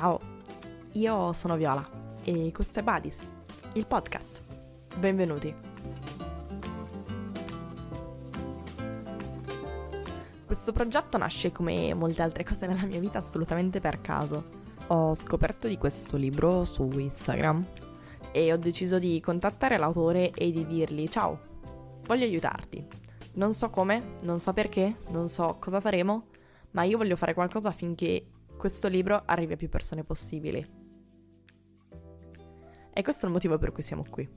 Ciao, io sono Viola e questo è Bodies, il podcast. Benvenuti. Questo progetto nasce, come molte altre cose nella mia vita, assolutamente per caso. Ho scoperto di questo libro su Instagram e ho deciso di contattare l'autore e di dirgli: ciao, voglio aiutarti. Non so come, non so perché, non so cosa faremo, ma io voglio fare qualcosa affinché questo libro arrivi a più persone possibili. E questo è il motivo per cui siamo qui.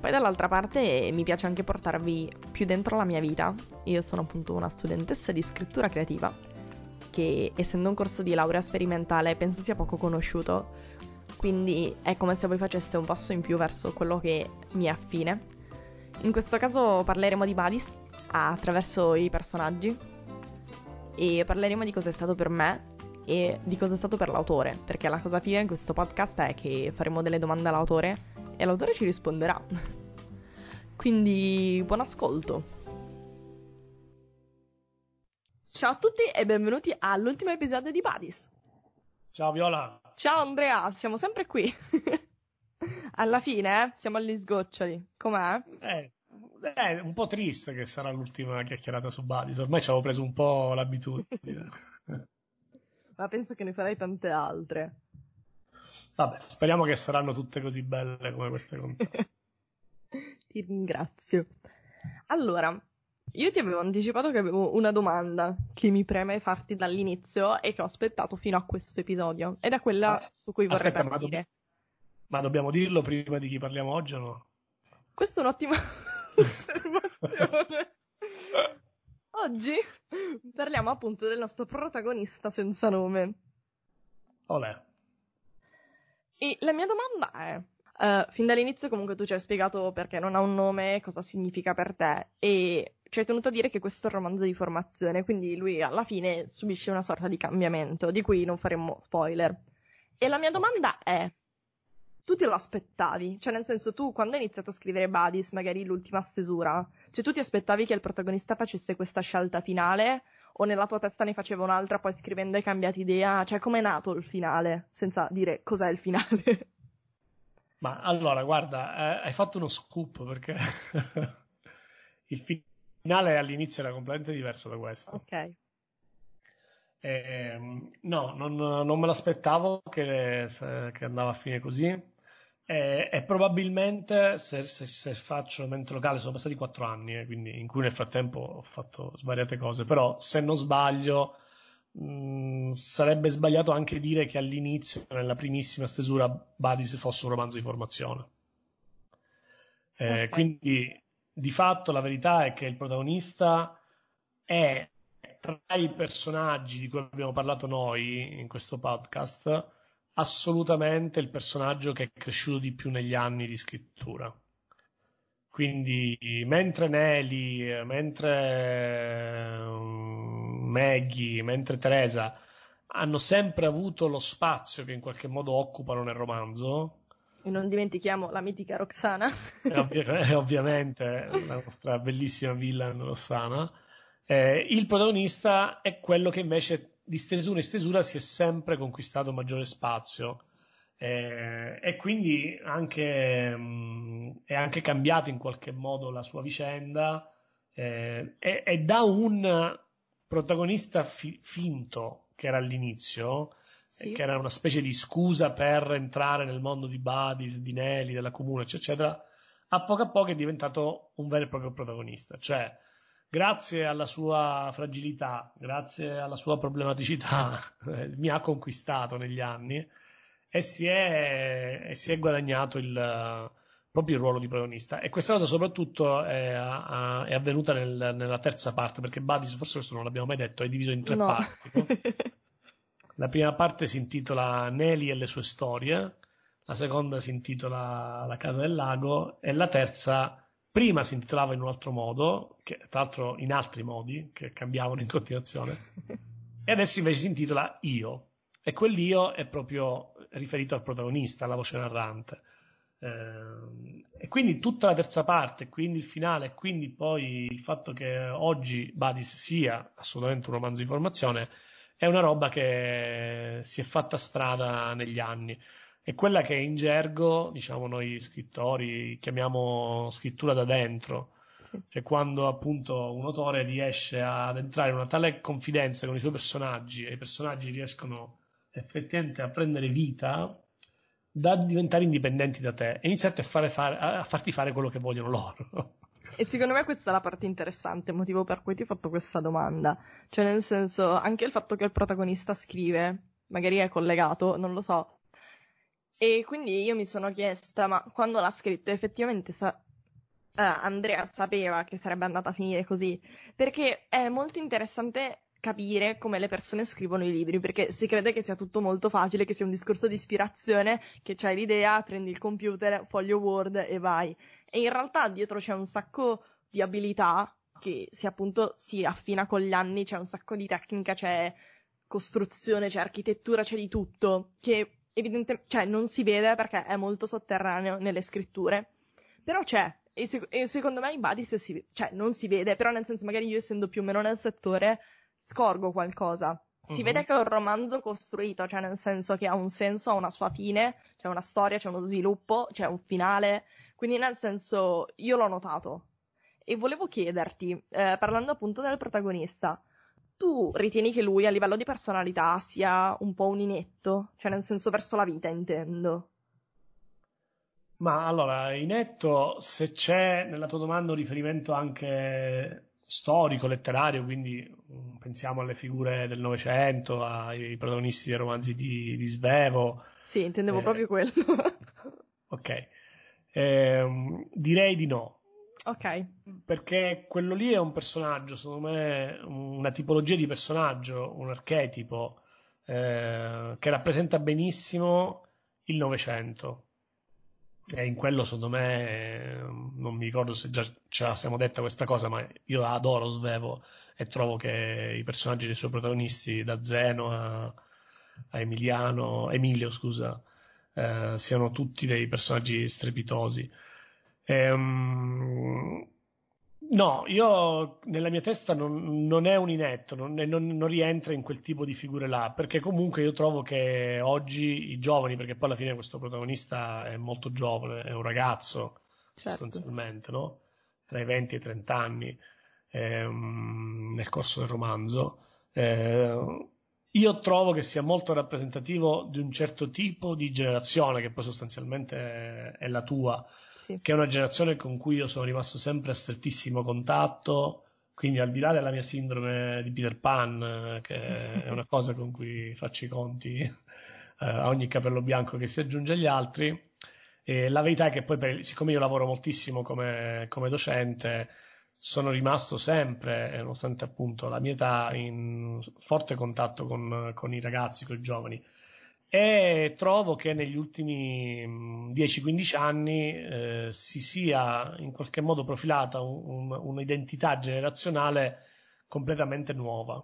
Poi dall'altra parte mi piace anche portarvi più dentro la mia vita. Io sono appunto una studentessa di scrittura creativa che, essendo un corso di laurea sperimentale, penso sia poco conosciuto, quindi è come se voi faceste un passo in più verso quello che mi è affine. In questo caso parleremo di Bodies attraverso i personaggi e parleremo di cosa è stato per me e di cosa è stato per l'autore, perché la cosa figa in questo podcast è che faremo delle domande all'autore e l'autore ci risponderà. Quindi buon ascolto. Ciao a tutti e benvenuti all'ultimo episodio di Bodies. Ciao Viola. Ciao Andrea, siamo sempre qui. Alla fine siamo agli sgoccioli. Com'è? È un po' triste che sarà l'ultima chiacchierata su Bodies, ormai ci avevo preso un po' l'abitudine. Ma penso che ne farai tante altre. Vabbè, speriamo che saranno tutte così belle come queste con te. Ti ringrazio. Allora, io ti avevo anticipato che avevo una domanda che mi preme farti dall'inizio e che ho aspettato fino a questo episodio, ed è quella su cui vorrei partire. Ma dobbiamo dirlo prima di chi parliamo oggi o no? Questa è un'ottima osservazione. Oggi parliamo appunto del nostro protagonista senza nome. Olè. E la mia domanda è, fin dall'inizio comunque tu ci hai spiegato perché non ha un nome, cosa significa per te, e ci hai tenuto a dire che questo è un romanzo di formazione, quindi lui alla fine subisce una sorta di cambiamento, di cui non faremo spoiler. E la mia domanda è: tu te lo aspettavi? Cioè, nel senso, tu quando hai iniziato a scrivere Bodies, magari l'ultima stesura, cioè tu ti aspettavi che il protagonista facesse questa scelta finale, o nella tua testa ne faceva un'altra, poi scrivendo hai cambiato idea? Cioè, com'è nato il finale, senza dire cos'è il finale? Ma allora, guarda, hai fatto uno scoop, perché il finale all'inizio era completamente diverso da questo. Ok. No, non me l'aspettavo che andava a fine così. E probabilmente se faccio mente locale, sono passati 4 anni, quindi, in cui nel frattempo ho fatto svariate cose, però se non sbaglio sarebbe sbagliato anche dire che all'inizio, nella primissima stesura, Bodies fosse un romanzo di formazione. Okay. Quindi di fatto la verità è che il protagonista è tra i personaggi di cui abbiamo parlato noi in questo podcast assolutamente il personaggio che è cresciuto di più negli anni di scrittura. Quindi mentre Nelly, mentre Maggie, mentre Teresa hanno sempre avuto lo spazio che in qualche modo occupano nel romanzo, e non dimentichiamo la mitica Roxana ovviamente la nostra bellissima villain Roxana, il protagonista è quello che invece di stesura in stesura si è sempre conquistato maggiore spazio, e quindi è anche cambiata in qualche modo la sua vicenda, e da un protagonista finto che era all'inizio, sì, che era una specie di scusa per entrare nel mondo di Bodies, di Nelly, della comune, eccetera, a poco è diventato un vero e proprio protagonista, cioè grazie alla sua fragilità, grazie alla sua problematicità, mi ha conquistato negli anni e si è guadagnato proprio il ruolo di protagonista. E questa cosa soprattutto è avvenuta nella terza parte, perché Bodies, forse questo non l'abbiamo mai detto, è diviso in 3 parti. No? La prima parte si intitola Nelly e le sue storie, la seconda si intitola La casa del lago e la terza prima si intitolava in un altro modo, che, tra l'altro in altri modi, che cambiavano in continuazione, e adesso invece si intitola Io, e quell'Io è proprio riferito al protagonista, alla voce narrante. E quindi tutta la terza parte, quindi il finale, e quindi poi il fatto che oggi Bodies sia assolutamente un romanzo di formazione è una roba che si è fatta strada negli anni. È quella che in gergo, diciamo, noi scrittori chiamiamo scrittura da dentro, sì. Cioè quando appunto un autore riesce ad entrare in una tale confidenza con i suoi personaggi e i personaggi riescono effettivamente a prendere vita da diventare indipendenti da te e iniziate a farti fare quello che vogliono loro. E secondo me questa è la parte interessante, motivo per cui ti ho fatto questa domanda, cioè nel senso anche il fatto che il protagonista scrive magari è collegato, non lo so, e quindi io mi sono chiesta, ma quando l'ha scritto effettivamente Andrea sapeva che sarebbe andata a finire così, perché è molto interessante capire come le persone scrivono i libri, perché si crede che sia tutto molto facile, che sia un discorso di ispirazione, che c'hai l'idea, prendi il computer, foglio Word e vai, e in realtà dietro c'è un sacco di abilità che si appunto si affina con gli anni, c'è un sacco di tecnica, c'è costruzione, c'è architettura, c'è di tutto che evidentemente, cioè, non si vede perché è molto sotterraneo nelle scritture, però c'è, e secondo me in Bodies cioè non si vede, però nel senso magari io essendo più o meno nel settore scorgo qualcosa, si vede che è un romanzo costruito, cioè nel senso che ha un senso, ha una sua fine, c'è una storia, c'è uno sviluppo, c'è un finale, quindi nel senso io l'ho notato. E volevo chiederti, parlando appunto del protagonista, tu ritieni che lui a livello di personalità sia un po' un inetto? Cioè nel senso verso la vita intendo. Ma allora, inetto, se c'è nella tua domanda un riferimento anche storico, letterario, quindi pensiamo alle figure del Novecento, ai protagonisti dei romanzi di Svevo. Sì, intendevo proprio quello. Ok. Direi di no. Ok. Perché quello lì è un personaggio, secondo me, una tipologia di personaggio, un archetipo che rappresenta benissimo il Novecento. E in quello secondo me, non mi ricordo se già ce la siamo detta questa cosa, ma io adoro Svevo e trovo che i personaggi dei suoi protagonisti, da Zeno a Emilio, siano tutti dei personaggi strepitosi. No, io nella mia testa non è un inetto, non rientra in quel tipo di figure là, perché comunque io trovo che oggi i giovani, perché poi alla fine questo protagonista è molto giovane, è un ragazzo, certo, sostanzialmente, no? Tra i 20 e i 30 anni, nel corso del romanzo, io trovo che sia molto rappresentativo di un certo tipo di generazione, che poi sostanzialmente è la tua, che è una generazione con cui io sono rimasto sempre a strettissimo contatto, quindi al di là della mia sindrome di Peter Pan, che è una cosa con cui faccio i conti a ogni capello bianco che si aggiunge agli altri, e la verità è che poi siccome io lavoro moltissimo come docente, sono rimasto sempre, nonostante appunto la mia età, in forte contatto con i ragazzi, con i giovani. E trovo che negli ultimi 10-15 anni si sia in qualche modo profilata un'identità generazionale completamente nuova,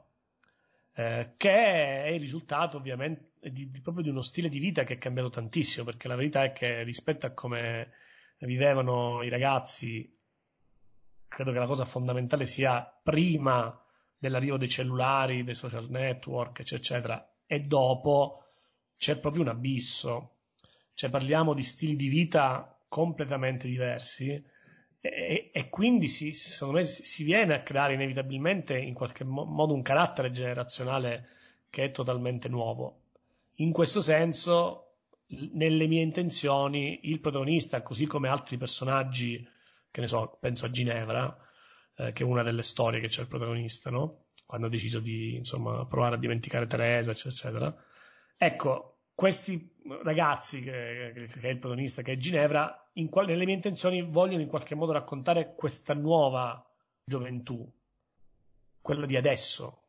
che è il risultato ovviamente proprio di uno stile di vita che è cambiato tantissimo, perché la verità è che rispetto a come vivevano i ragazzi, credo che la cosa fondamentale sia prima dell'arrivo dei cellulari, dei social network, eccetera, e dopo c'è proprio un abisso, cioè parliamo di stili di vita completamente diversi e quindi secondo me si viene a creare inevitabilmente in qualche modo un carattere generazionale che è totalmente nuovo. In questo senso, nelle mie intenzioni, il protagonista, così come altri personaggi, che ne so, penso a Ginevra, che è una delle storie che c'è il protagonista, no? Quando ha deciso di, insomma, provare a dimenticare Teresa, eccetera. Ecco, questi ragazzi, che è il protagonista, che è Ginevra, nelle mie intenzioni vogliono in qualche modo raccontare questa nuova gioventù, quella di adesso,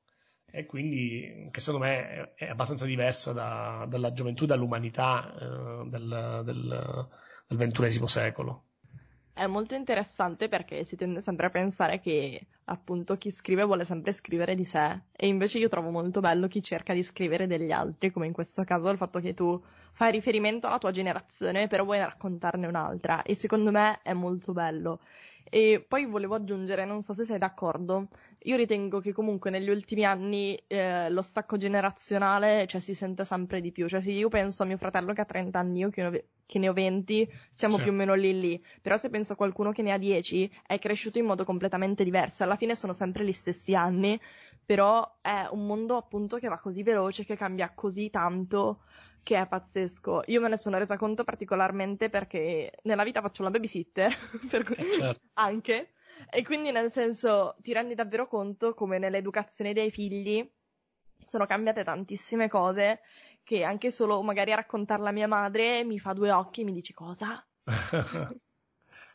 e quindi che secondo me è abbastanza diversa dalla gioventù, dall'umanità del XXI secolo. È molto interessante perché si tende sempre a pensare che appunto chi scrive vuole sempre scrivere di sé, e invece io trovo molto bello chi cerca di scrivere degli altri, come in questo caso il fatto che tu fai riferimento alla tua generazione però vuoi raccontarne un'altra, e secondo me è molto bello. E poi volevo aggiungere, non so se sei d'accordo, io ritengo che comunque negli ultimi anni lo stacco generazionale, cioè, si sente sempre di più. Cioè, se io penso a mio fratello che ha 30 anni, io che ne ho 20, siamo più o meno lì. Però se penso a qualcuno che ne ha 10, è cresciuto in modo completamente diverso. Alla fine sono sempre gli stessi anni, però è un mondo appunto che va così veloce, che cambia così tanto, che è pazzesco. Io me ne sono resa conto particolarmente perché nella vita faccio la babysitter, per cui anche, e quindi nel senso ti rendi davvero conto come nell'educazione dei figli sono cambiate tantissime cose, che anche solo magari a raccontarla a mia madre mi fa due occhi e mi dice cosa?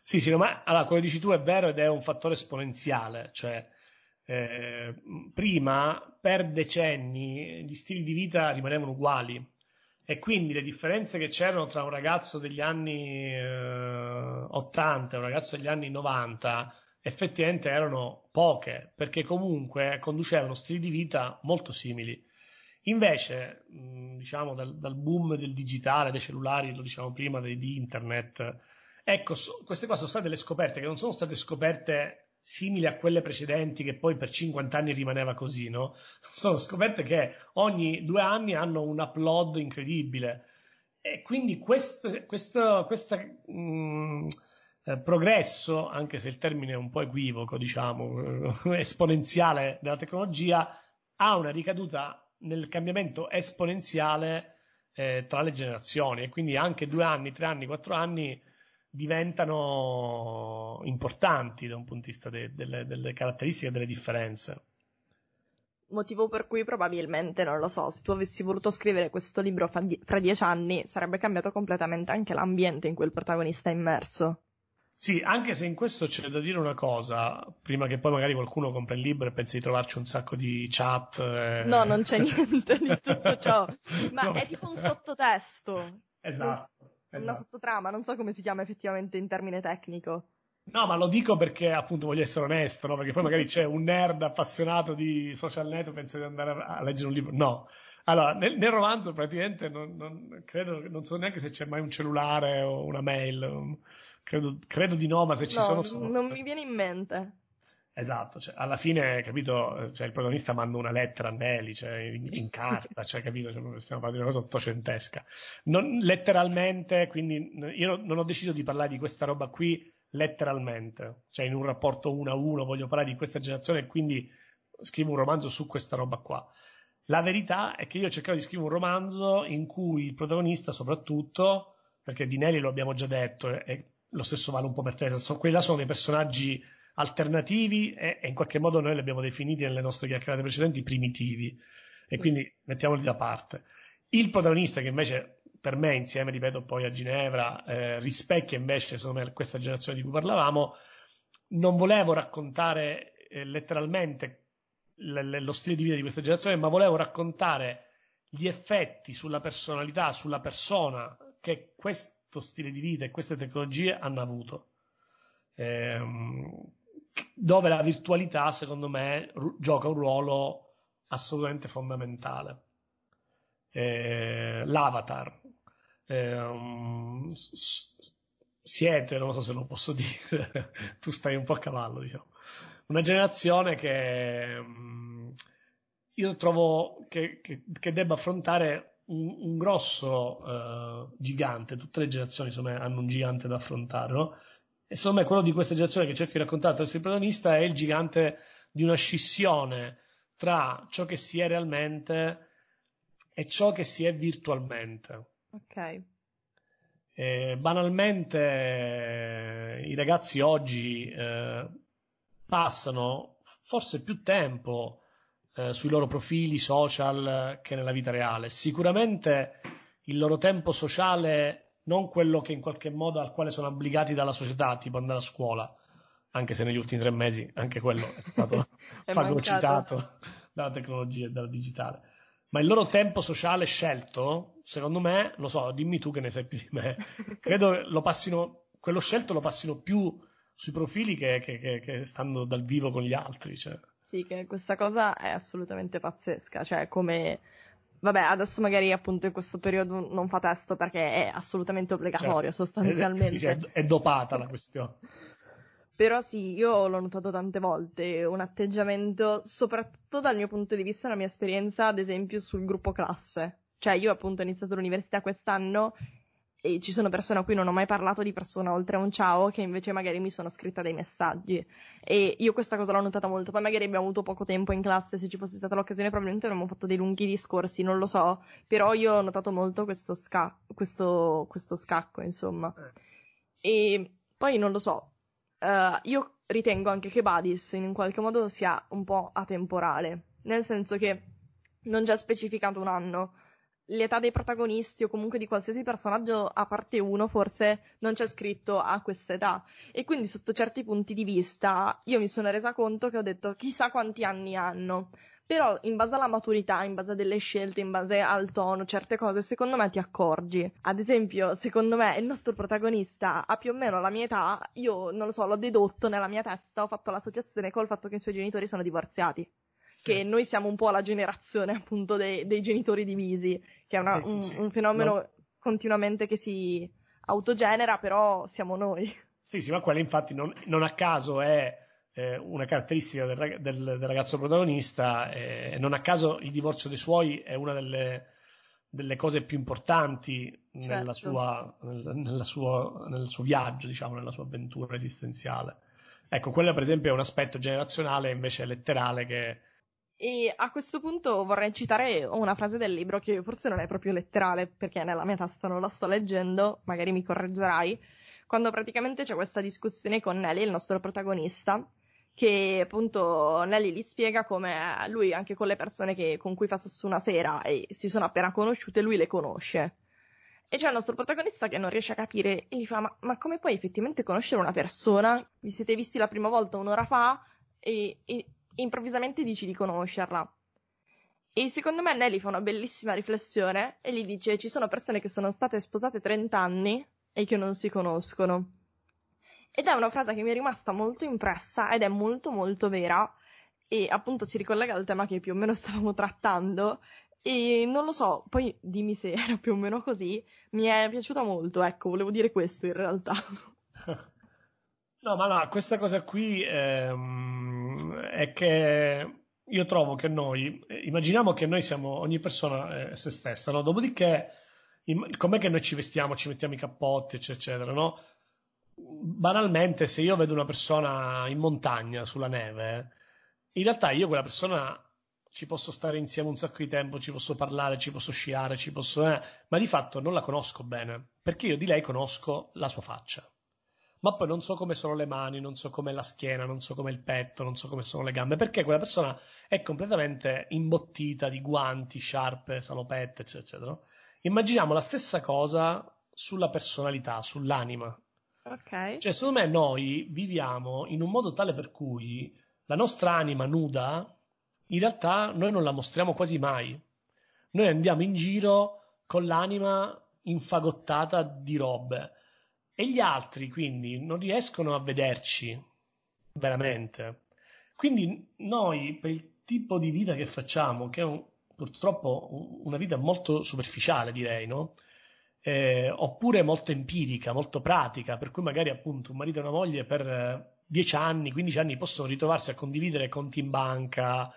Sì, no, ma allora quello che dici tu è vero ed è un fattore esponenziale, cioè prima per decenni gli stili di vita rimanevano uguali, e quindi le differenze che c'erano tra un ragazzo degli anni 80 e un ragazzo degli anni 90 effettivamente erano poche, perché comunque conducevano stili di vita molto simili. Invece diciamo dal boom del digitale, dei cellulari, lo diciamo prima, di internet, ecco, queste qua sono state delle scoperte che non sono state scoperte simili a quelle precedenti, che poi per 50 anni rimaneva così, no? Sono scoperte che ogni 2 anni hanno un upload incredibile, e quindi questo progresso, anche se il termine è un po' equivoco, diciamo esponenziale, della tecnologia ha una ricaduta nel cambiamento esponenziale tra le generazioni, e quindi anche 2 anni, 3 anni, 4 anni diventano importanti da un punto di vista delle caratteristiche, delle differenze. Motivo per cui probabilmente, non lo so, se tu avessi voluto scrivere questo libro fra 10 anni sarebbe cambiato completamente anche l'ambiente in cui il protagonista è immerso. Sì, anche se in questo c'è da dire una cosa, prima che poi magari qualcuno compra il libro e pensi di trovarci un sacco di chat. No, non c'è niente di tutto ciò, ma no, è tipo un sottotesto. Esatto. Una sottotrama, non so come si chiama effettivamente in termine tecnico. No, ma lo dico perché appunto voglio essere onesto, no? Perché poi magari c'è un nerd appassionato di social network, pensa di andare a leggere un libro. No, allora nel romanzo praticamente credo, non so neanche se c'è mai un cellulare o una mail, credo di no, ma se ci sono... non mi viene in mente. Esatto, cioè, alla fine, capito, cioè, il protagonista manda una lettera a Nelly, cioè, in carta, cioè, capito, cioè, stiamo parlando di una cosa ottocentesca, non letteralmente, quindi io non ho deciso di parlare di questa roba qui letteralmente, cioè in un rapporto 1 a 1, voglio parlare di questa generazione e quindi scrivo un romanzo su questa roba qua. La verità è che io cercavo di scrivere un romanzo in cui il protagonista, soprattutto, perché di Nelly lo abbiamo già detto, e lo stesso vale un po' per Teresa, sono dei personaggi alternativi e in qualche modo noi li abbiamo definiti nelle nostre chiacchierate precedenti primitivi, e quindi mettiamoli da parte. Il protagonista, che invece per me, insieme, ripeto, poi a Ginevra, rispecchia invece secondo me questa generazione di cui parlavamo, non volevo raccontare letteralmente lo stile di vita di questa generazione, ma volevo raccontare gli effetti sulla personalità, sulla persona che questo stile di vita e queste tecnologie hanno avuto, dove la virtualità secondo me gioca un ruolo assolutamente fondamentale, l'avatar, siete, non so se lo posso dire, tu stai un po' a cavallo, diciamo, una generazione che io trovo che debba affrontare un grosso gigante. Tutte le generazioni insomma hanno un gigante da affrontare, no? Insomma, quello di questa generazione che cerco di raccontare attraverso il protagonista è il gigante di una scissione tra ciò che si è realmente e ciò che si è virtualmente. Ok. Banalmente i ragazzi oggi passano forse più tempo sui loro profili social che nella vita reale. Sicuramente il loro tempo sociale, non quello che in qualche modo al quale sono obbligati dalla società, tipo andare a scuola, anche se negli ultimi 3 mesi anche quello è stato fagocitato dalla tecnologia e dal digitale, ma il loro tempo sociale scelto, secondo me, lo so, dimmi tu che ne sai più di me, credo lo passino quello scelto lo passino più sui profili che stanno dal vivo con gli altri, cioè. Sì, che questa cosa è assolutamente pazzesca, cioè come... Vabbè, adesso magari appunto in questo periodo non fa testo perché è assolutamente obbligatorio, certo, sostanzialmente. Sì, è dopata la questione. Però sì, io l'ho notato tante volte, un atteggiamento, soprattutto dal mio punto di vista, la mia esperienza, ad esempio, sul gruppo classe. Cioè, io appunto ho iniziato l'università quest'anno e ci sono persone a cui non ho mai parlato di persona oltre a un ciao, che invece magari mi sono scritta dei messaggi. E io questa cosa l'ho notata molto. Poi magari abbiamo avuto poco tempo in classe, se ci fosse stata l'occasione probabilmente avremmo fatto dei lunghi discorsi, non lo so. Però io ho notato molto questo scacco, insomma. E poi non lo so. Io ritengo anche che Bodies in un qualche modo sia un po' atemporale, nel senso che non c'è specificato un anno, l'età dei protagonisti o comunque di qualsiasi personaggio a parte uno forse non c'è scritto a questa età, e quindi sotto certi punti di vista io mi sono resa conto che ho detto chissà quanti anni hanno, però in base alla maturità, in base alle scelte, in base al tono, certe cose secondo me ti accorgi. Ad esempio, secondo me il nostro protagonista ha più o meno la mia età, io non lo so, l'ho dedotto nella mia testa, ho fatto l'associazione col fatto che i suoi genitori sono divorziati, che noi siamo un po' la generazione appunto dei genitori divisi, che è un fenomeno continuamente che si autogenera, però siamo noi. Sì, sì, ma quella infatti non a caso è una caratteristica del ragazzo protagonista, non a caso il divorzio dei suoi è una delle cose più importanti, certo, nel suo viaggio, diciamo, nella sua avventura esistenziale. Ecco, quello per esempio è un aspetto generazionale, invece letterale, che... E a questo punto vorrei citare una frase del libro che forse non è proprio letterale perché nella mia testa non la sto leggendo, magari mi correggerai, quando praticamente c'è questa discussione con Nelly, il nostro protagonista, che appunto Nelly gli spiega come lui anche con le persone con cui fa sesso una sera e si sono appena conosciute, lui le conosce. E c'è il nostro protagonista che non riesce a capire e gli fa ma come puoi effettivamente conoscere una persona? Vi siete visti la prima volta un'ora fa e improvvisamente dici di conoscerla. E secondo me Nelly fa una bellissima riflessione e gli dice ci sono persone che sono state sposate 30 anni e che non si conoscono. Ed è una frase che mi è rimasta molto impressa ed è molto molto vera e appunto si ricollega al tema che più o meno stavamo trattando e non lo so, poi dimmi se era più o meno così, mi è piaciuta molto, ecco, volevo dire questo in realtà. No, ma no, questa cosa qui è che io trovo che noi, immaginiamo che noi siamo, ogni persona è se stessa, no? Dopodiché, com'è che noi ci vestiamo, ci mettiamo i cappotti, eccetera, no? Banalmente, se io vedo una persona in montagna, sulla neve, in realtà io quella persona ci posso stare insieme un sacco di tempo, ci posso parlare, ci posso sciare, ma di fatto non la conosco bene, perché io di lei conosco la sua faccia. Ma poi non so come sono le mani, non so com'è la schiena, non so com'è il petto, non so come sono le gambe, perché quella persona è completamente imbottita di guanti, sciarpe, salopette, eccetera. Immaginiamo la stessa cosa sulla personalità, sull'anima. Ok. Cioè, secondo me noi viviamo in un modo tale per cui la nostra anima nuda, in realtà noi non la mostriamo quasi mai. Noi andiamo in giro con l'anima infagottata di robe. E gli altri quindi non riescono a vederci veramente, quindi noi per il tipo di vita che facciamo, che è purtroppo una vita molto superficiale direi, no? Oppure molto empirica, molto pratica, per cui magari appunto un marito e una moglie per 10 anni, 15 anni possono ritrovarsi a condividere conti in banca,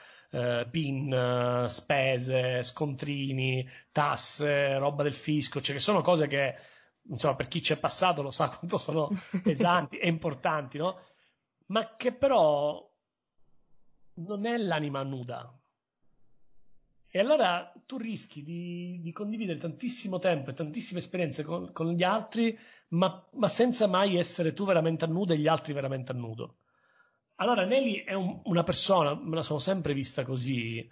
PIN, spese, scontrini, tasse, roba del fisco, cioè che sono cose che insomma, per chi c'è passato lo sa quanto sono pesanti e importanti, no? Ma che però non è l'anima nuda. E allora tu rischi di condividere tantissimo tempo e tantissime esperienze con gli altri, ma senza mai essere tu veramente a nudo e gli altri veramente a nudo. Allora Nelly è una persona, me la sono sempre vista così,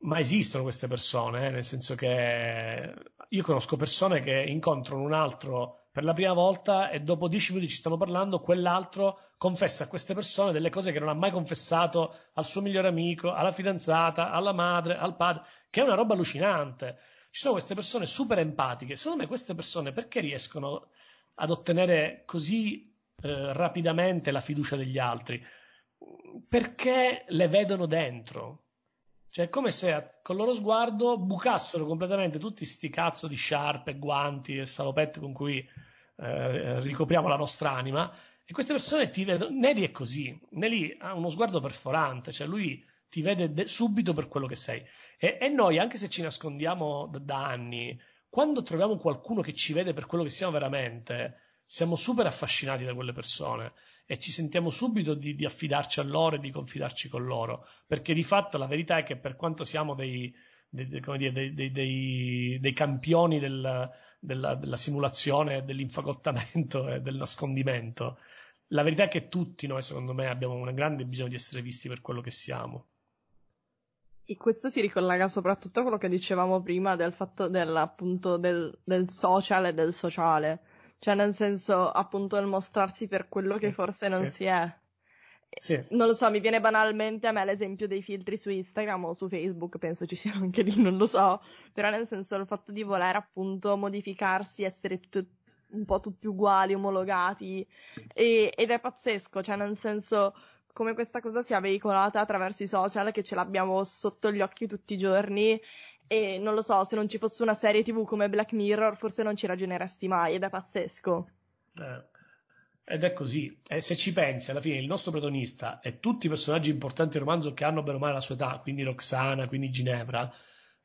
ma esistono queste persone, nel senso che io conosco persone che incontrano un altro per la prima volta e dopo 10 minuti ci stanno parlando, quell'altro confessa a queste persone delle cose che non ha mai confessato al suo migliore amico, alla fidanzata, alla madre, al padre, che è una roba allucinante. Ci sono queste persone super empatiche. Secondo me queste persone perché riescono ad ottenere così rapidamente la fiducia degli altri? Perché le vedono dentro. Cioè è come se con il loro sguardo bucassero completamente tutti sti cazzo di sciarpe, guanti e salopette con cui ricopriamo la nostra anima, e queste persone ti vedono. Nelly è così, Nelly ha uno sguardo perforante, cioè lui ti vede subito per quello che sei, e noi, anche se ci nascondiamo da anni, quando troviamo qualcuno che ci vede per quello che siamo veramente, siamo super affascinati da quelle persone e ci sentiamo subito di affidarci a loro e di confidarci con loro, perché di fatto la verità è che per quanto siamo dei campioni della simulazione, dell'infacottamento e del nascondimento, la verità è che tutti noi, secondo me, abbiamo un grande bisogno di essere visti per quello che siamo. E questo si ricollega soprattutto a quello che dicevamo prima del fatto del social e del sociale, cioè nel senso appunto del mostrarsi per quello che forse non si è. Sì. Non lo so, mi viene banalmente a me l'esempio dei filtri su Instagram o su Facebook, penso ci siano anche lì, non lo so, però nel senso il fatto di voler appunto modificarsi, essere un po' tutti uguali, omologati, ed è pazzesco, cioè nel senso come questa cosa sia veicolata attraverso i social, che ce l'abbiamo sotto gli occhi tutti i giorni, e non lo so, se non ci fosse una serie TV come Black Mirror forse non ci ragioneresti mai, ed è pazzesco. Ed è così, e se ci pensi alla fine il nostro protagonista e tutti i personaggi importanti del romanzo, che hanno bene o male la sua età, quindi Roxana, quindi Ginevra,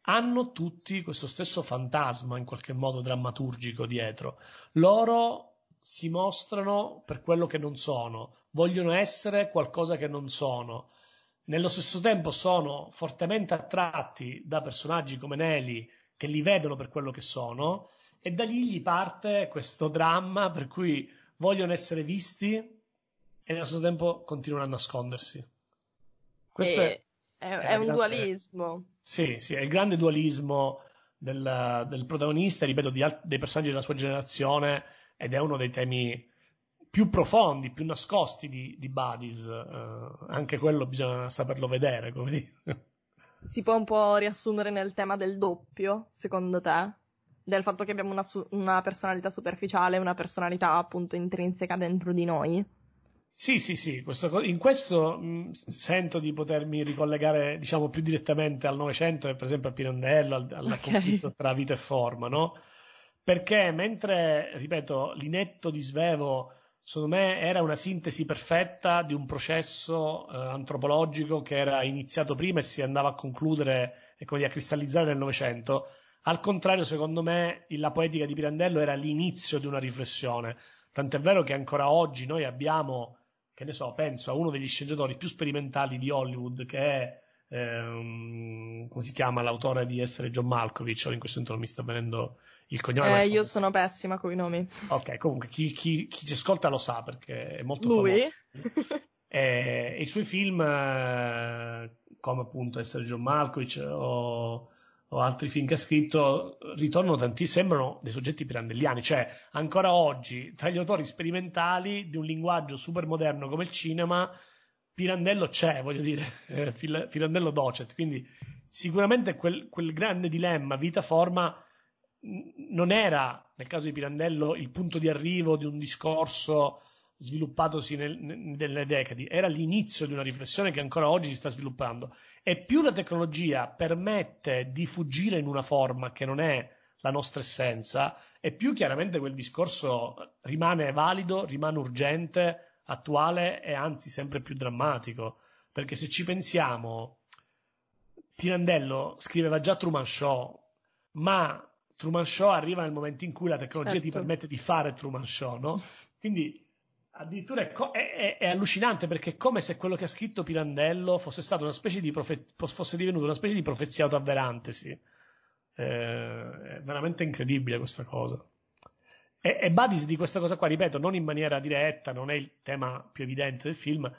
hanno tutti questo stesso fantasma in qualche modo drammaturgico dietro. Loro si mostrano per quello che non sono, vogliono essere qualcosa che non sono, nello stesso tempo sono fortemente attratti da personaggi come Nelly, che li vedono per quello che sono, e da lì gli parte questo dramma per cui vogliono essere visti e nello stesso tempo continuano a nascondersi. Questo è un grande dualismo. Sì, sì, è il grande dualismo del protagonista, ripeto, dei personaggi della sua generazione, ed è uno dei temi più profondi, più nascosti di Bodies. Anche quello bisogna saperlo vedere, come dire. Si può un po' riassumere nel tema del doppio, secondo te? Del fatto che abbiamo una personalità superficiale e una personalità appunto intrinseca dentro di noi. Sì, sì, sì, in questo sento di potermi ricollegare, diciamo, più direttamente al Novecento e per esempio a Pirandello, al conflitto tra vita e forma, no? Perché mentre, ripeto, l'inetto di Svevo secondo me era una sintesi perfetta di un processo antropologico che era iniziato prima e si andava a concludere e quindi a cristallizzare nel Novecento. Al contrario, secondo me, la poetica di Pirandello era l'inizio di una riflessione, tant'è vero che ancora oggi noi abbiamo, che ne so, penso a uno degli sceneggiatori più sperimentali di Hollywood, che è, come si chiama, l'autore di Essere John Malkovich, in questo momento non mi sta venendo il cognome. Io sono pessima con i nomi. Ok, comunque, chi ci ascolta lo sa, perché è molto famoso. E i suoi film, come appunto Essere John Malkovich o altri film che ha scritto, ritornano tantissimo, sembrano dei soggetti pirandelliani, cioè ancora oggi tra gli autori sperimentali di un linguaggio super moderno come il cinema Pirandello c'è, voglio dire, Pirandello docet, quindi sicuramente quel grande dilemma vita-forma non era, nel caso di Pirandello, il punto di arrivo di un discorso sviluppatosi nelle decadi, era l'inizio di una riflessione che ancora oggi si sta sviluppando. E più la tecnologia permette di fuggire in una forma che non è la nostra essenza, e più chiaramente quel discorso rimane valido, rimane urgente, attuale e anzi sempre più drammatico, perché se ci pensiamo, Pirandello scriveva già Truman Show, ma Truman Show arriva nel momento in cui la tecnologia ti permette di fare Truman Show, no? Quindi addirittura è allucinante, perché è come se quello che ha scritto Pirandello fosse stato una specie di fosse divenuto una specie di profezia autoavverantesi. È veramente incredibile questa cosa. E Bodies di questa cosa qua, ripeto, non in maniera diretta, non è il tema più evidente del film,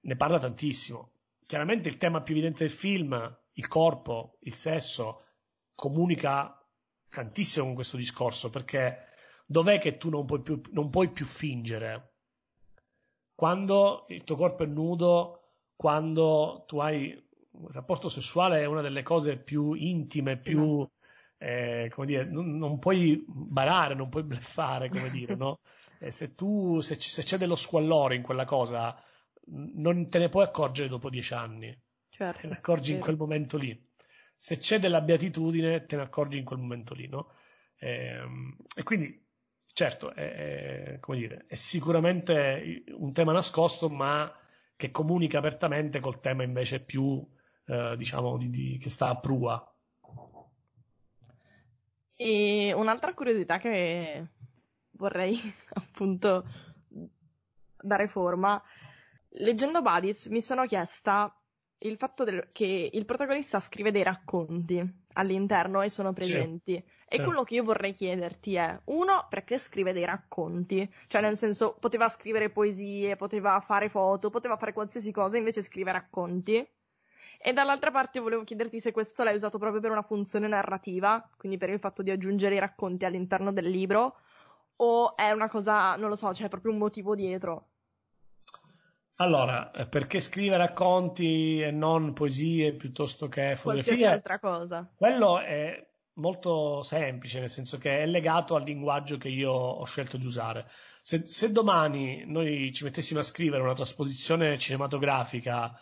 ne parla tantissimo. Chiaramente il tema più evidente del film, il corpo, il sesso, comunica tantissimo con questo discorso, perché dov'è che tu non puoi più fingere? Quando il tuo corpo è nudo, quando tu hai un rapporto sessuale, è una delle cose più intime, più come dire, non puoi barare, non puoi bleffare, come dire, no? Se c'è dello squallore in quella cosa, non te ne puoi accorgere dopo 10 anni. Certo, te ne accorgi in quel momento lì. Se c'è della beatitudine, te ne accorgi in quel momento lì, no? E quindi, certo, come dire, è sicuramente un tema nascosto, ma che comunica apertamente col tema invece più, diciamo, che sta a prua. E un'altra curiosità che vorrei appunto dare forma, leggendo Bodies mi sono chiesta il fatto che il protagonista scrive dei racconti all'interno e sono presenti. Sì, e sì. Quello che io vorrei chiederti è, uno, perché scrive dei racconti? Cioè, nel senso, poteva scrivere poesie, poteva fare foto, poteva fare qualsiasi cosa, invece scrive racconti. E dall'altra parte volevo chiederti se questo l'hai usato proprio per una funzione narrativa, quindi per il fatto di aggiungere i racconti all'interno del libro, o è una cosa, non lo so, c'è proprio un motivo dietro. Allora, perché scrive racconti e non poesie piuttosto che fotografie? Qualsiasi altra cosa. Quello è molto semplice, nel senso che è legato al linguaggio che io ho scelto di usare. Se domani noi ci mettessimo a scrivere una trasposizione cinematografica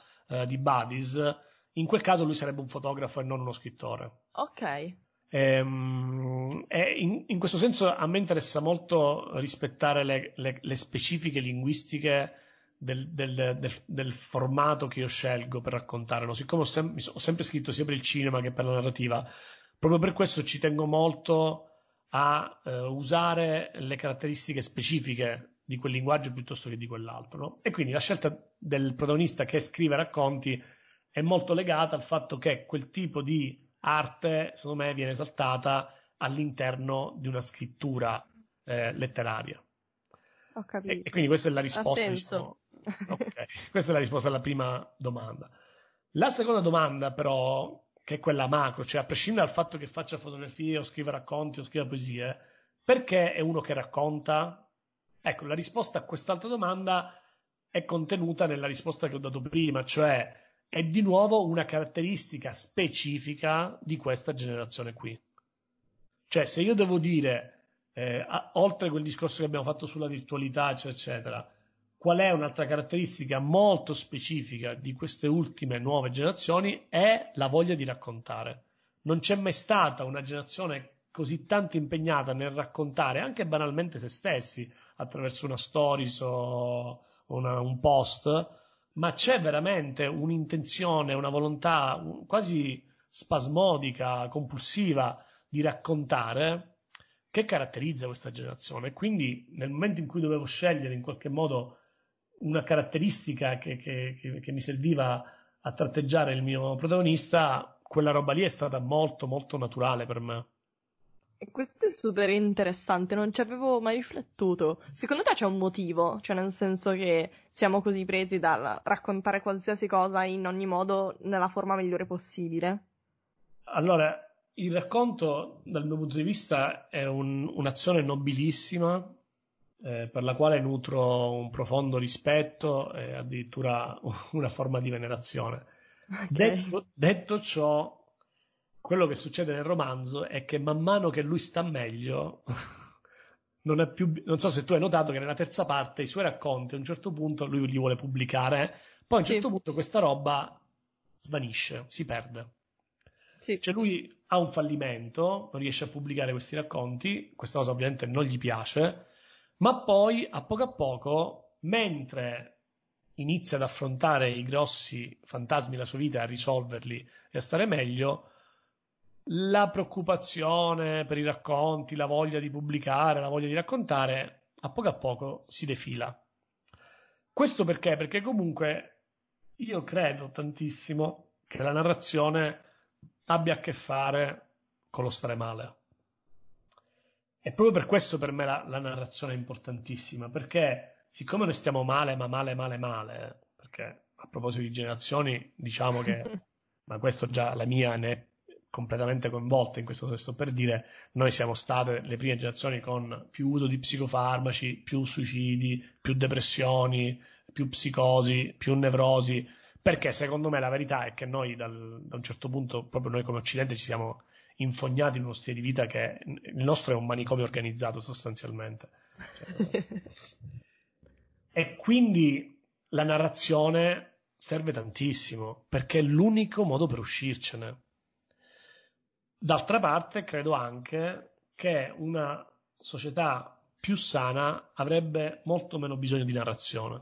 di Bodies, in quel caso lui sarebbe un fotografo e non uno scrittore. Ok. In questo senso a me interessa molto rispettare le specifiche linguistiche del formato che io scelgo per raccontare, no? Siccome ho sempre scritto sia per il cinema che per la narrativa, proprio per questo ci tengo molto a usare le caratteristiche specifiche di quel linguaggio piuttosto che di quell'altro, no? E quindi la scelta del protagonista che scrive racconti è molto legata al fatto che quel tipo di arte, secondo me, viene esaltata all'interno di una scrittura letteraria. Ho capito. E quindi questa è la risposta. Okay. Questa è la risposta alla prima domanda. La seconda domanda, però, che è quella macro, cioè a prescindere dal fatto che faccia fotografie o scriva racconti o scriva poesie, perché è uno che racconta? Ecco, la risposta a quest'altra domanda è contenuta nella risposta che ho dato prima, cioè è di nuovo una caratteristica specifica di questa generazione qui. Cioè, se io devo dire, oltre quel discorso che abbiamo fatto sulla virtualità, eccetera, qual è un'altra caratteristica molto specifica di queste ultime nuove generazioni, è la voglia di raccontare. Non c'è mai stata una generazione così tanto impegnata nel raccontare anche banalmente se stessi attraverso una stories o un post, ma c'è veramente un'intenzione, una volontà quasi spasmodica, compulsiva di raccontare, che caratterizza questa generazione. Quindi nel momento in cui dovevo scegliere in qualche modo una caratteristica che mi serviva a tratteggiare il mio protagonista, quella roba lì è stata molto molto naturale per me. Questo è super interessante, non ci avevo mai riflettuto. Secondo te c'è un motivo? Cioè, nel senso che siamo così presi dal raccontare qualsiasi cosa in ogni modo nella forma migliore possibile? Allora, il racconto, dal mio punto di vista, è un'azione nobilissima, per la quale nutro un profondo rispetto e addirittura una forma di venerazione. Okay. Detto ciò, quello che succede nel romanzo è che man mano che lui sta meglio, non so se tu hai notato che nella terza parte i suoi racconti a un certo punto lui li vuole pubblicare, poi a un certo punto questa roba svanisce, si perde. Sì. Cioè lui ha un fallimento, non riesce a pubblicare questi racconti, questa cosa ovviamente non gli piace, ma poi a poco, mentre inizia ad affrontare i grossi fantasmi della sua vita, a risolverli e a stare meglio, la preoccupazione per i racconti, la voglia di pubblicare, la voglia di raccontare, a poco si defila. Questo perché? Perché comunque io credo tantissimo che la narrazione abbia a che fare con lo stare male. E proprio per questo per me la narrazione è importantissima, perché siccome noi stiamo male, ma male, perché a proposito di generazioni, diciamo che, ma questo già la mia ne è completamente coinvolte in questo che sto per dire, noi siamo state le prime generazioni con più uso di psicofarmaci, più suicidi, più depressioni, più psicosi, più nevrosi, perché secondo me la verità è che noi da un certo punto, proprio noi come Occidente, ci siamo infognati in uno stile di vita che il nostro è un manicomio organizzato sostanzialmente. E quindi la narrazione serve tantissimo, perché è l'unico modo per uscircene. D'altra parte credo anche che una società più sana avrebbe molto meno bisogno di narrazione.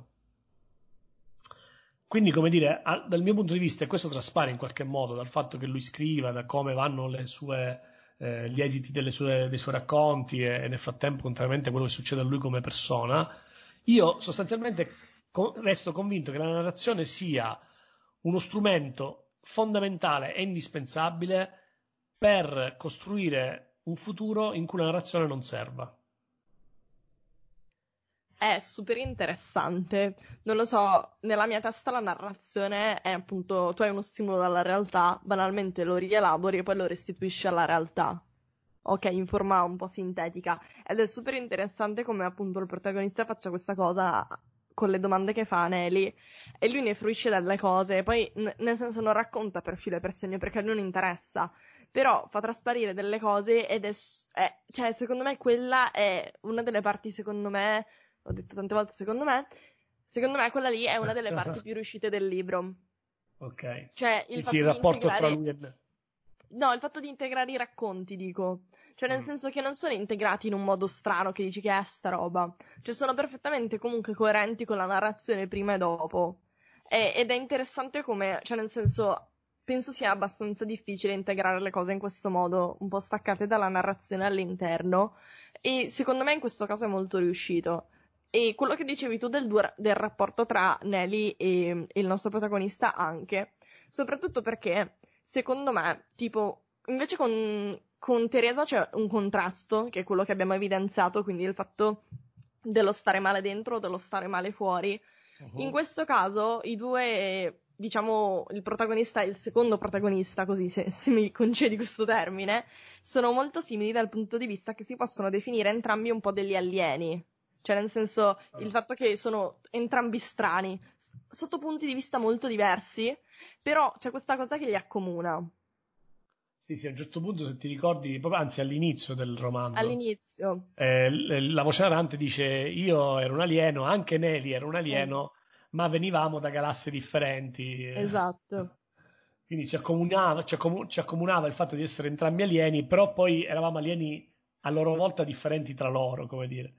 Quindi, come dire, dal mio punto di vista, e questo traspare in qualche modo dal fatto che lui scriva, da come vanno le sue, gli esiti dei suoi racconti e nel frattempo contrariamente a quello che succede a lui come persona, io sostanzialmente resto convinto che la narrazione sia uno strumento fondamentale e indispensabile per costruire un futuro in cui la narrazione non serva. È super interessante, non lo so, nella mia testa la narrazione è appunto, tu hai uno stimolo dalla realtà, banalmente lo rielabori e poi lo restituisci alla realtà, ok, in forma un po' sintetica, ed è super interessante come appunto il protagonista faccia questa cosa con le domande che fa a Nelly, e lui ne fruisce delle cose, poi nel senso non racconta per filo e per segno perché a lui non interessa, però fa trasparire delle cose ed è cioè secondo me quella è una delle parti, secondo me, ho detto tante volte secondo me quella lì è una delle parti più riuscite del libro. Ok. Cioè il rapporto tra lui e... No, il fatto di integrare i racconti, dico. Cioè nel senso che non sono integrati in un modo strano che dici che è sta roba. Cioè sono perfettamente comunque coerenti con la narrazione prima e dopo. Ed è interessante come, cioè nel senso, penso sia abbastanza difficile integrare le cose in questo modo, un po' staccate dalla narrazione all'interno. E secondo me in questo caso è molto riuscito. E quello che dicevi tu del rapporto tra Nelly e il nostro protagonista anche, soprattutto perché, secondo me, tipo, invece con Teresa c'è un contrasto, che è quello che abbiamo evidenziato, quindi il fatto dello stare male dentro o dello stare male fuori. Uh-huh. In questo caso i due, diciamo, il protagonista e il secondo protagonista, così se mi concedi questo termine, sono molto simili dal punto di vista che si possono definire entrambi un po' degli alieni. Cioè nel senso il fatto che sono entrambi strani, sotto punti di vista molto diversi, però c'è questa cosa che li accomuna. Sì, a un certo punto, se ti ricordi, anzi all'inizio del romanzo. All'inizio. La voce narrante dice, io ero un alieno, anche Nelly era un alieno, ma venivamo da galassie differenti. Esatto. Quindi ci accomunava il fatto di essere entrambi alieni, però poi eravamo alieni a loro volta differenti tra loro, come dire.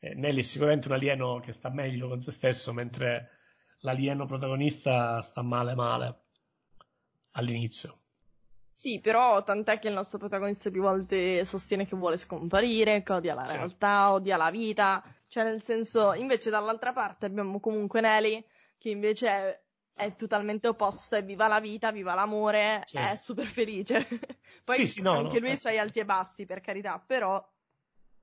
Nelly è sicuramente un alieno che sta meglio con se stesso, mentre l'alieno protagonista sta male all'inizio. Sì, però tant'è che il nostro protagonista più volte sostiene che vuole scomparire, che odia la realtà, odia la vita, cioè nel senso, invece dall'altra parte abbiamo comunque Nelly che invece è totalmente opposto, è viva la vita, viva l'amore, è super felice. Poi lui ha i suoi alti e bassi, per carità, però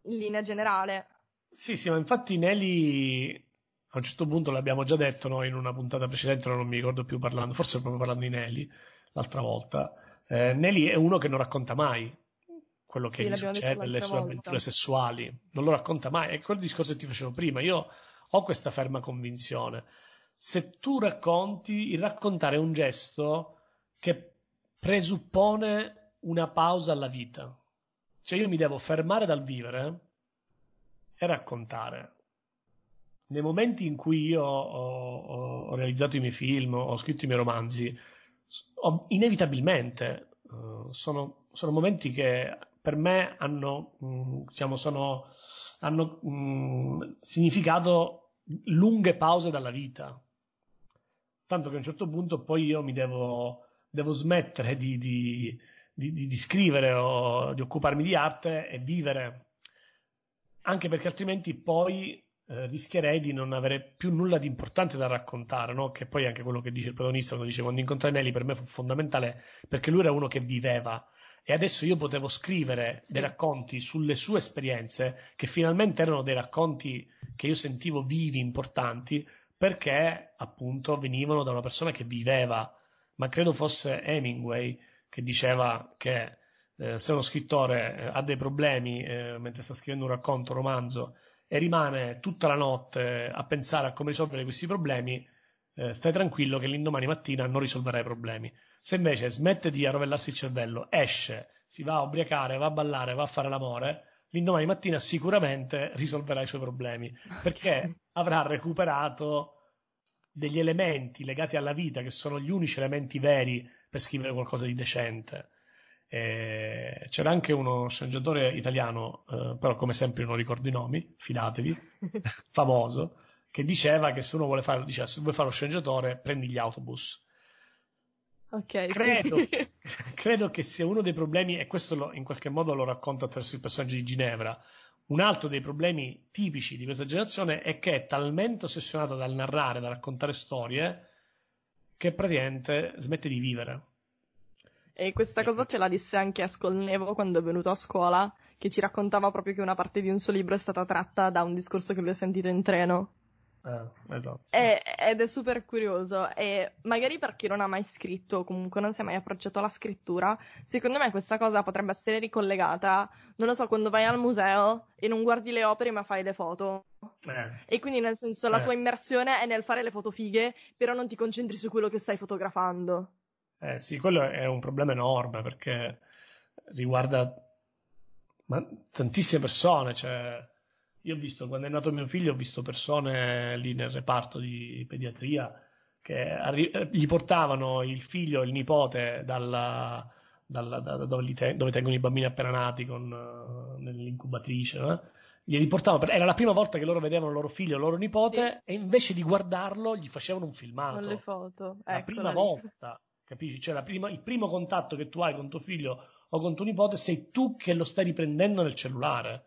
in linea generale. Sì, ma infatti Nelly a un certo punto, l'abbiamo già detto noi in una puntata precedente, non mi ricordo più parlando, forse proprio parlando di Nelly l'altra volta, Nelly è uno che non racconta mai quello che gli succede, le sue avventure sessuali non lo racconta mai, è quel discorso che ti facevo prima. Io ho questa ferma convinzione, se tu racconti, il raccontare è un gesto che presuppone una pausa alla vita, cioè io mi devo fermare dal vivere e raccontare. Nei momenti in cui io ho realizzato i miei film, ho scritto i miei romanzi, inevitabilmente sono momenti che per me hanno significato lunghe pause dalla vita, tanto che a un certo punto poi io mi devo smettere di scrivere o di occuparmi di arte e vivere, anche perché altrimenti poi rischierei di non avere più nulla di importante da raccontare, no? Che poi anche quello che dice il protagonista, quando dice, quando incontrai Nelly per me fu fondamentale, perché lui era uno che viveva e adesso io potevo scrivere dei racconti sulle sue esperienze, che finalmente erano dei racconti che io sentivo vivi, importanti, perché appunto venivano da una persona che viveva. Ma credo fosse Hemingway che diceva che se uno scrittore ha dei problemi mentre sta scrivendo un racconto, un romanzo, e rimane tutta la notte a pensare a come risolvere questi problemi, stai tranquillo che l'indomani mattina non risolverai i problemi. Se invece smette di arrovellarsi il cervello, esce, si va a ubriacare, va a ballare, va a fare l'amore, l'indomani mattina sicuramente risolverà i suoi problemi, perché avrà recuperato degli elementi legati alla vita, che sono gli unici elementi veri per scrivere qualcosa di decente. C'era anche uno sceneggiatore italiano, però come sempre non ricordo i nomi, fidatevi, famoso, che diceva che se uno vuole fare, diceva, se vuoi fare lo sceneggiatore prendi gli autobus. Okay, credo che sia uno dei problemi, e questo in qualche modo lo racconto attraverso il personaggio di Ginevra. Un altro dei problemi tipici di questa generazione è che è talmente ossessionata dal narrare, da raccontare storie, che praticamente smette di vivere. E questa cosa ce la disse anche a Scolnevo quando è venuto a scuola, che ci raccontava proprio che una parte di un suo libro è stata tratta da un discorso che lui ha sentito in treno. Esatto. Ed è super curioso, e magari per chi non ha mai scritto o comunque non si è mai approcciato alla scrittura, secondo me questa cosa potrebbe essere ricollegata, non lo so, quando vai al museo e non guardi le opere ma fai le foto, e quindi nel senso la tua immersione è nel fare le foto fighe, però non ti concentri su quello che stai fotografando. Sì, quello è un problema enorme, perché riguarda tantissime persone, cioè io ho visto, quando è nato mio figlio, ho visto persone lì nel reparto di pediatria che gli portavano il figlio e il nipote da dove tengono i bambini appena nati nell'incubatrice, no? Glieli portavano, era la prima volta che loro vedevano loro figlio, loro nipote, sì. E invece di guardarlo gli facevano un filmato con le foto, la prima volta, capisci? Cioè il primo contatto che tu hai con tuo figlio o con tuo nipote sei tu che lo stai riprendendo nel cellulare.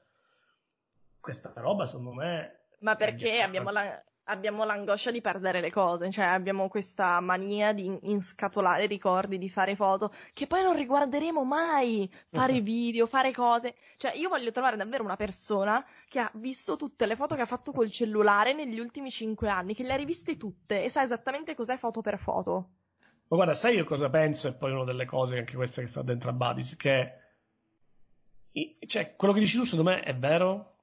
Questa roba, secondo me... Ma perché abbiamo l'angoscia di perdere le cose, cioè abbiamo questa mania di inscatolare ricordi, di fare foto, che poi non riguarderemo mai, fare video, fare cose... Cioè io voglio trovare davvero una persona che ha visto tutte le foto che ha fatto col cellulare negli ultimi 5 anni, che le ha riviste tutte e sa esattamente cos'è foto per foto. Ma guarda, sai io cosa penso? E poi una delle cose, anche questa che sta dentro a Bodies, che... Cioè, quello che dici tu secondo me è vero...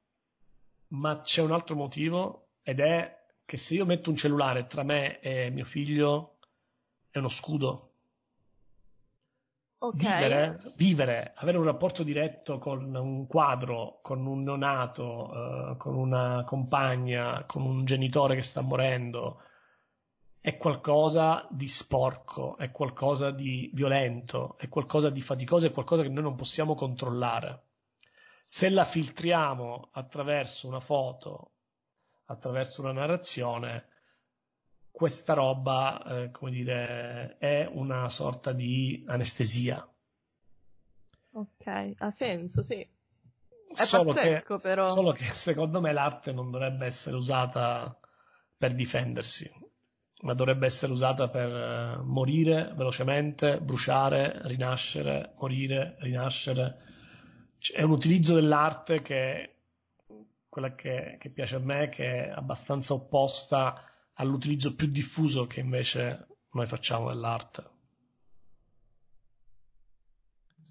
Ma c'è un altro motivo, ed è che se io metto un cellulare tra me e mio figlio è uno scudo. Okay. Vivere, avere un rapporto diretto con un quadro, con un neonato, con una compagna, con un genitore che sta morendo, è qualcosa di sporco, è qualcosa di violento, è qualcosa di faticoso, è qualcosa che noi non possiamo controllare. Se la filtriamo attraverso una foto, attraverso una narrazione, questa roba, come dire, è una sorta di anestesia. Ok, ha senso, sì. È pazzesco, però. Solo che secondo me l'arte non dovrebbe essere usata per difendersi, ma dovrebbe essere usata per morire velocemente, bruciare, rinascere, morire, rinascere. È un utilizzo dell'arte che quella che piace a me, che è abbastanza opposta all'utilizzo più diffuso che invece noi facciamo dell'arte.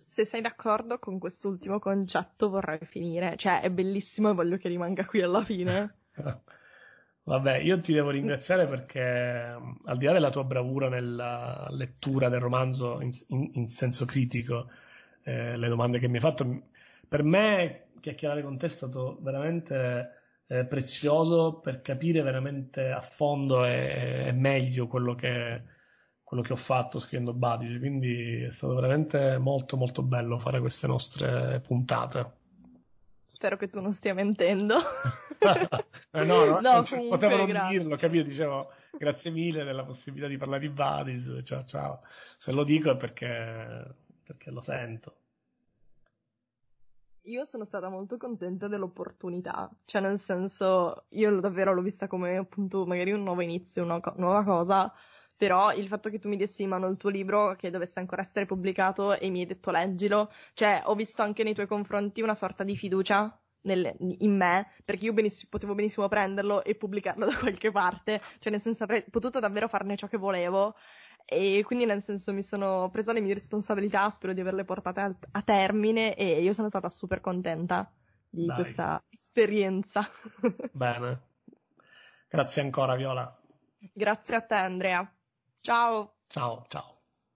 Se sei d'accordo con quest'ultimo concetto vorrei finire, cioè è bellissimo e voglio che rimanga qui alla fine. Vabbè, io ti devo ringraziare perché al di là della tua bravura nella lettura del romanzo in senso critico, le domande che mi hai fatto, per me chiacchierare con te è stato veramente prezioso per capire veramente a fondo e meglio quello che ho fatto scrivendo Bodies, quindi è stato veramente molto molto bello fare queste nostre puntate. Spero che tu non stia mentendo. No, potevo non dirlo, capito? Dicevo grazie mille della possibilità di parlare di Bodies, ciao, se lo dico è perché lo sento. Io sono stata molto contenta dell'opportunità, cioè nel senso io davvero l'ho vista come appunto magari un nuovo inizio, una nuova cosa, però il fatto che tu mi dessi in mano il tuo libro che dovesse ancora essere pubblicato e mi hai detto leggilo, cioè ho visto anche nei tuoi confronti una sorta di fiducia in me, perché io potevo benissimo prenderlo e pubblicarlo da qualche parte, cioè nel senso avrei potuto davvero farne ciò che volevo. E quindi nel senso mi sono presa le mie responsabilità, spero di averle portate a termine e io sono stata super contenta di questa esperienza. Bene, grazie ancora Viola. Grazie a te Andrea. Ciao.